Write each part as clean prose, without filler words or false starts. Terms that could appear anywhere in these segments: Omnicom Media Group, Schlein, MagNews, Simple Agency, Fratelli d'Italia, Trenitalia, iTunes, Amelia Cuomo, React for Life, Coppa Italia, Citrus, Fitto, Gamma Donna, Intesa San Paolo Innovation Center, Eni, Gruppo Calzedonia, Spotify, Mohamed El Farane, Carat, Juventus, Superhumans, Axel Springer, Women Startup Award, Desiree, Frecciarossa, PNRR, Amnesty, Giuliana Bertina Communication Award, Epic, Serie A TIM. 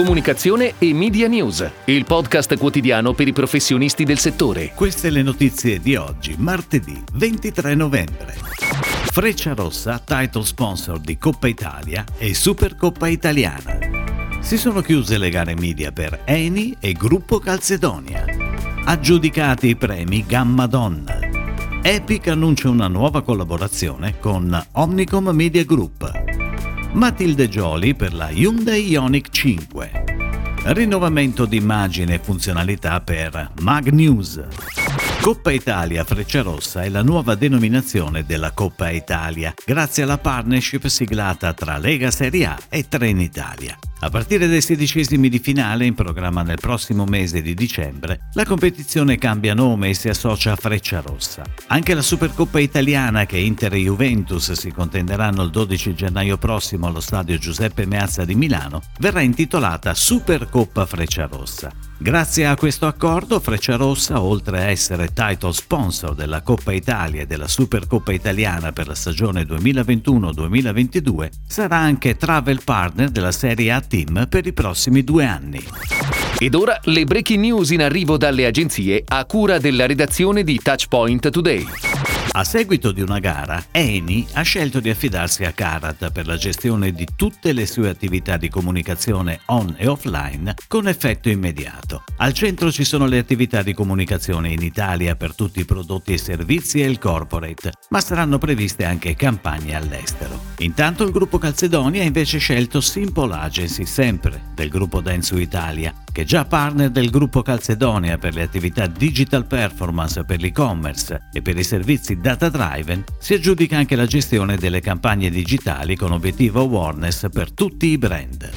comunicazione e media news, il podcast quotidiano per i professionisti del settore. Queste le notizie di oggi, martedì 23 novembre. Frecciarossa, title sponsor di Coppa Italia e Supercoppa Italiana. Si sono chiuse le gare media per Eni e Gruppo Calzedonia. Aggiudicati i premi Gamma Donna. Epic annuncia una nuova collaborazione con Omnicom Media Group. Matilde Gioli per la Hyundai Ioniq 5. Rinnovamento di immagine e funzionalità per MagNews. Coppa Italia Frecciarossa è la nuova denominazione della Coppa Italia, grazie alla partnership siglata tra Lega Serie A e Trenitalia. A partire dai 16esimi di finale, in programma nel prossimo mese di dicembre, la competizione cambia nome e si associa a Frecciarossa. Anche la Supercoppa Italiana, che Inter e Juventus si contenderanno il 12 gennaio prossimo allo stadio Giuseppe Meazza di Milano, verrà intitolata Supercoppa Frecciarossa. Grazie a questo accordo, Frecciarossa, oltre a essere title sponsor della Coppa Italia e della Supercoppa Italiana per la stagione 2021-2022, sarà anche travel partner della Serie A TIM per i prossimi 2 anni. Ed ora le breaking news in arrivo dalle agenzie a cura della redazione di Touchpoint Today. A seguito di una gara, Eni ha scelto di affidarsi a Carat per la gestione di tutte le sue attività di comunicazione on e offline con effetto immediato. Al centro ci sono le attività di comunicazione in Italia per tutti i prodotti e servizi e il corporate, ma saranno previste anche campagne all'estero. Intanto il gruppo Calzedonia ha invece scelto Simple Agency, sempre del gruppo Dentsu Italia, che è già partner del gruppo Calzedonia per le attività digital performance per l'e-commerce e per i servizi data driven, si aggiudica anche la gestione delle campagne digitali con obiettivo awareness per tutti i brand.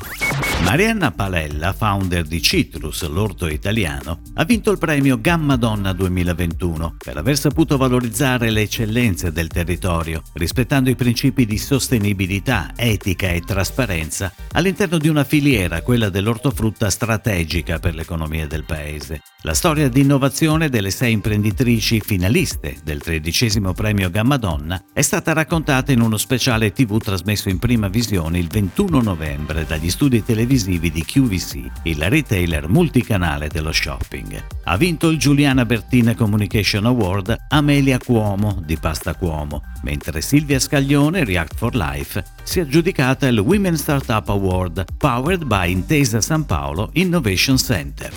Marianna Palella, founder di Citrus, l'orto italiano, ha vinto il premio Gamma Donna 2021 per aver saputo valorizzare le eccellenze del territorio, rispettando i principi di sostenibilità, etica e trasparenza all'interno di una filiera, quella dell'ortofrutta, strategica per l'economia del paese. La storia di innovazione delle 6 imprenditrici finaliste del 13° premio Gamma Donna è stata raccontata in uno speciale TV trasmesso in prima visione il 21 novembre dagli studi televisivi di QVC, il retailer multicanale dello shopping. Ha vinto il Giuliana Bertina Communication Award Amelia Cuomo di Pasta Cuomo, mentre Silvia Scaglione, React for Life, si è aggiudicata il Women Startup Award powered by Intesa San Paolo Innovation Center.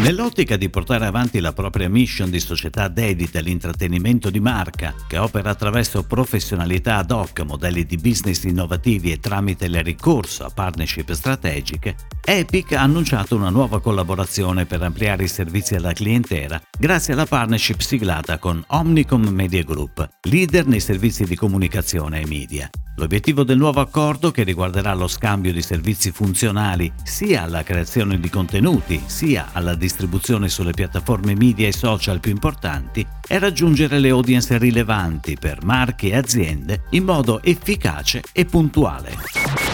Nell'ottica di portare avanti la propria mission di società dedita all'intrattenimento di marca, che opera attraverso professionalità ad hoc, modelli di business innovativi e tramite il ricorso a partnership strategiche, Epic ha annunciato una nuova collaborazione per ampliare i servizi alla clientela grazie alla partnership siglata con Omnicom Media Group, leader nei servizi di comunicazione e media. L'obiettivo del nuovo accordo, che riguarderà lo scambio di servizi funzionali sia alla creazione di contenuti sia alla distribuzione sulle piattaforme media e social più importanti, è raggiungere le audience rilevanti per marchi e aziende in modo efficace e puntuale.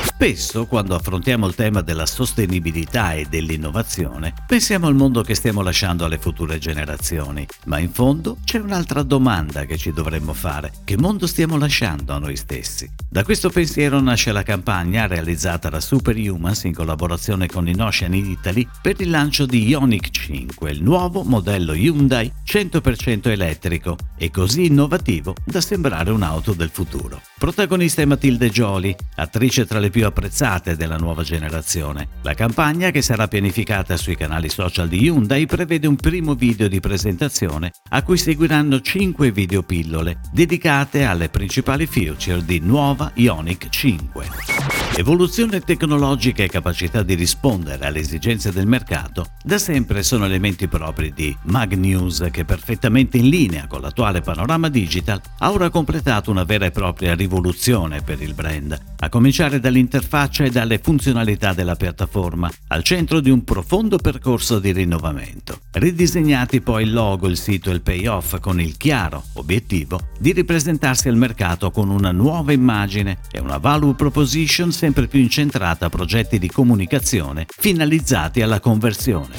Spesso, quando affrontiamo il tema della sostenibilità e dell'innovazione, pensiamo al mondo che stiamo lasciando alle future generazioni, ma in fondo c'è un'altra domanda che ci dovremmo fare: che mondo stiamo lasciando a noi stessi? Da questo pensiero nasce la campagna realizzata da Superhumans in collaborazione con Innocean in Italy per il lancio di Ioniq 5, il nuovo modello Hyundai 100% elettrico e così innovativo da sembrare un'auto del futuro. Protagonista è Matilde Gioli, attrice tra le più apprezzate della nuova generazione. La campagna, che sarà pianificata sui canali social di Hyundai, prevede un primo video di presentazione a cui seguiranno 5 videopillole dedicate alle principali feature di nuova Ioniq 5. Evoluzione tecnologica e capacità di rispondere alle esigenze del mercato da sempre sono elementi propri di MagNews, che, perfettamente in linea con l'attuale panorama digital, ha ora completato una vera e propria rivoluzione per il brand, a cominciare dall'interfaccia e dalle funzionalità della piattaforma, al centro di un profondo percorso di rinnovamento. Ridisegnati poi il logo, il sito e il payoff, con il chiaro obiettivo di ripresentarsi al mercato con una nuova immagine e una value proposition sempre più incentrata a progetti di comunicazione finalizzati alla conversione.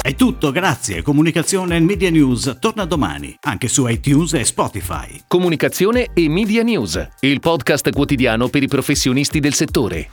È tutto, grazie. Comunicazione e Media News torna domani, anche su iTunes e Spotify. Comunicazione e Media News, il podcast quotidiano per i professionisti del settore.